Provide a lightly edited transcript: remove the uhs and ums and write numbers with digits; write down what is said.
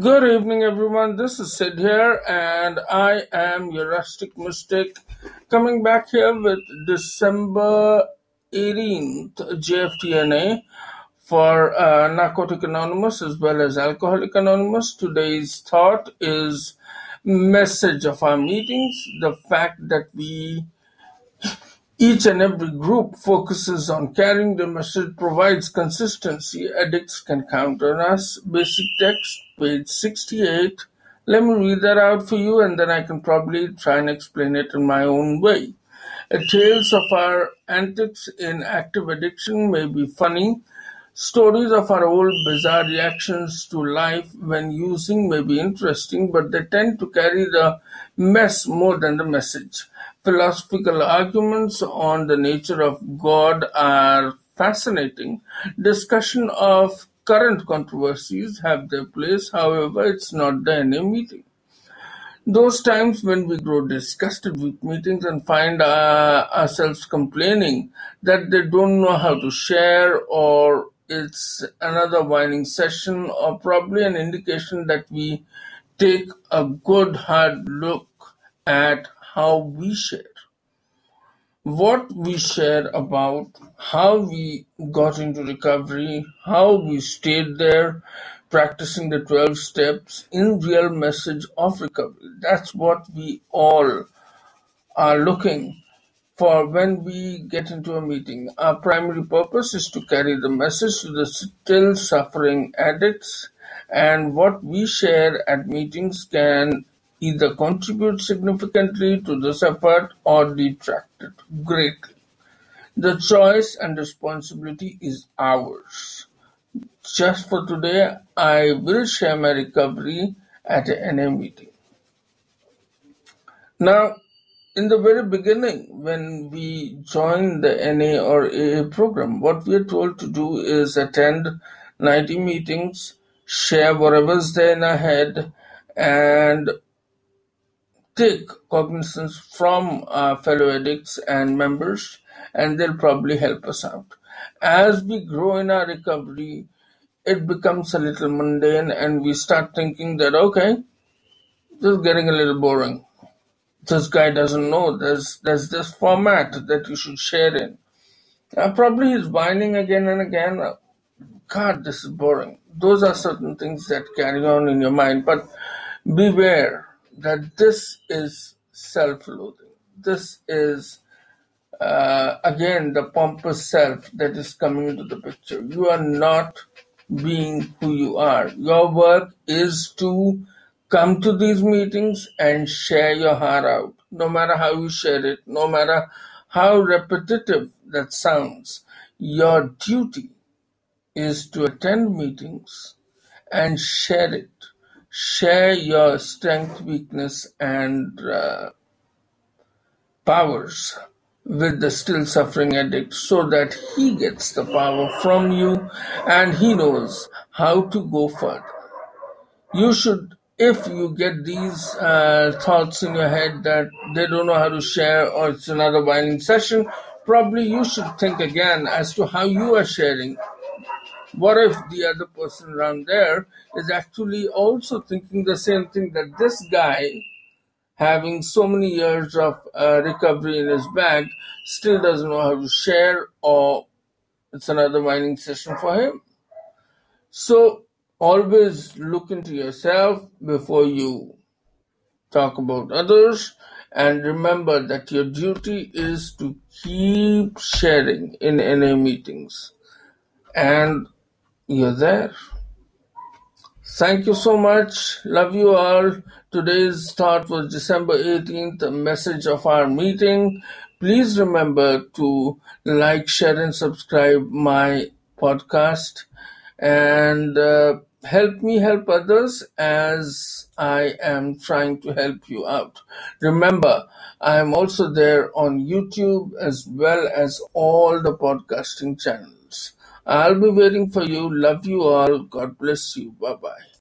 Good evening, everyone. This is Sid here, and I am your rustic mystic coming back here with December 18th JFTNA for Narcotic Anonymous as well as Alcoholic Anonymous. Today's thought is message of our meetings, the fact that each and every group focuses on carrying the message, provides consistency. Addicts can count on us. Basic text, page 68. Let me read that out for you, and then I can probably try and explain it in my own way. Tales of our antics in active addiction may be funny. Stories of our old bizarre reactions to life when using may be interesting, but they tend to carry the mess more than the message. Philosophical arguments on the nature of God are fascinating. Discussion of current controversies have their place. However, it's not the NA meeting. Those times when we grow disgusted with meetings and find ourselves complaining that they don't know how to share, or it's another whining session, or probably an indication that we take a good hard look at how we share, what we share about, how we got into recovery, how we stayed there, practicing the 12 steps in real message of recovery. That's what we all are looking for when we get into a meeting. Our primary purpose is to carry the message to the still suffering addicts, and what we share at meetings can either contribute significantly to this effort or detract it greatly. The choice and responsibility is ours. Just for today, I will share my recovery at an NA meeting. Now, in the very beginning, when we join the NA or AA program, what we are told to do is attend 90 meetings, share whatever's there in our head, and take cognizance from our fellow addicts and members, and they'll probably help us out. As we grow in our recovery, it becomes a little mundane, and we start thinking that, okay, this is getting a little boring. This guy doesn't know there's this format that you should share in. Probably he's whining again and again. God, this is boring. Those are certain things that carry on in your mind, but beware that this is self-loathing. This is, again, the pompous self that is coming into the picture. You are not being who you are. Your work is to come to these meetings and share your heart out, no matter how you share it, no matter how repetitive that sounds. Your duty is to attend meetings and share it. Share your strength, weakness, and powers with the still suffering addict so that he gets the power from you and he knows how to go further. You should, if you get these thoughts in your head that they don't know how to share or it's another whining session, probably you should think again as to how you are sharing. What if the other person around there is actually also thinking the same thing, that this guy, having so many years of recovery in his bag, still doesn't know how to share, or it's another whining session for him? So always look into yourself before you talk about others, and remember that your duty is to keep sharing in NA meetings. And you're there. Thank you so much. Love you all. Today's thought was December 18th, a message of our meeting. Please remember to like, share, and subscribe my podcast, and help me help others as I am trying to help you out. Remember, I am also there on YouTube as well as all the podcasting channels. I'll be waiting for you. Love you all. God bless you. Bye-bye.